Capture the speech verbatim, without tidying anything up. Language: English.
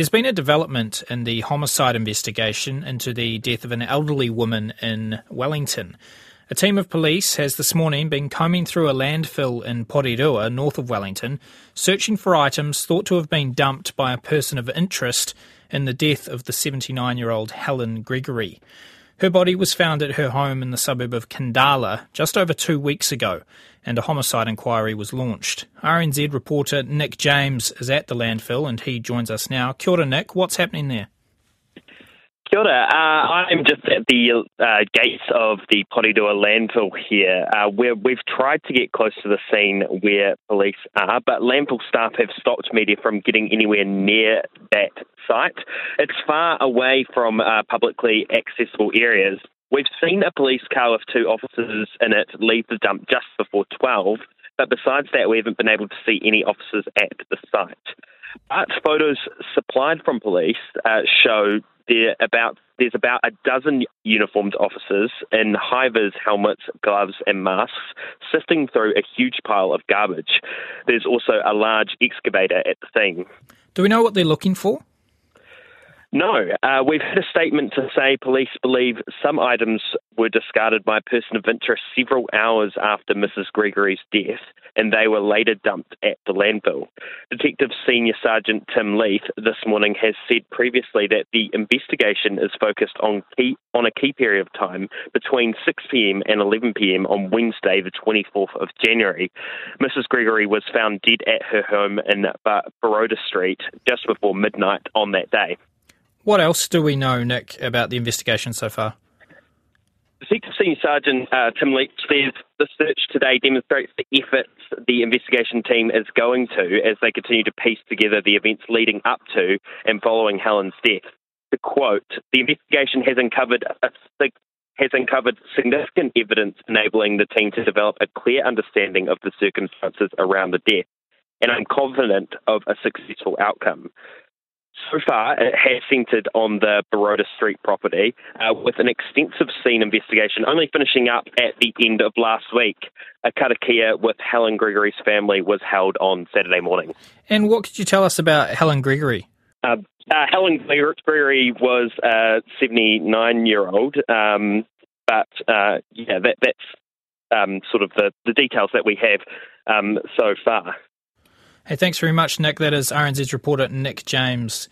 There's been a development in the homicide investigation into the death of an elderly woman in Wellington. A team of police has this morning been combing through a landfill in Porirua, north of Wellington, searching for items thought to have been dumped by a person of interest in the death of the seventy-nine-year-old Helen Gregory. Her body was found at her home in the suburb of Khandallah just over two weeks ago, and a homicide inquiry was launched. R N Z reporter Nick James is at the landfill and he joins us now. Kia ora, Nick. What's happening there? Kia ora. Uh, I'm just at the uh, gates of the Porirua landfill here, uh, where we've tried to get close to the scene where police are, but landfill staff have stopped media from getting anywhere near that site. It's far away from uh, publicly accessible areas. We've seen a police car with two officers in it leave the dump just before twelve, but besides that, we haven't been able to see any officers at the site. But photos supplied from police uh, show there about there's about a dozen uniformed officers in high-vis helmets, gloves and masks sifting through a huge pile of garbage. There's also a large excavator at the scene. Do we know what they're looking for? No. Uh, we've had a statement to say police believe some items were discarded by a person of interest several hours after Missus Gregory's death, and they were later dumped at the landfill. Detective Senior Sergeant Tim Leith this morning has said previously that the investigation is focused on key, on a key period of time between six p.m. and eleven p.m. on Wednesday, the twenty-fourth of January. Missus Gregory was found dead at her home in Bar- Baroda Street just before midnight on that day. What else do we know, Nick, about the investigation so far? Detective Senior Sergeant uh, Tim Leith says the search today demonstrates the efforts the investigation team is going to as they continue to piece together the events leading up to and following Helen's death. To quote, the investigation has uncovered a sig- has uncovered significant evidence enabling the team to develop a clear understanding of the circumstances around the death, and I'm confident of a successful outcome. So far, it has centred on the Baroda Street property, uh, with an extensive scene investigation only finishing up at the end of last week. A karakia with Helen Gregory's family was held on Saturday morning. And what could you tell us about Helen Gregory? Uh, uh, Helen Gregory was a seventy-nine-year-old, um, but uh, yeah, that, that's um, sort of the, the details that we have um, so far. Hey, thanks very much, Nick. That is R N Z's reporter Nick James.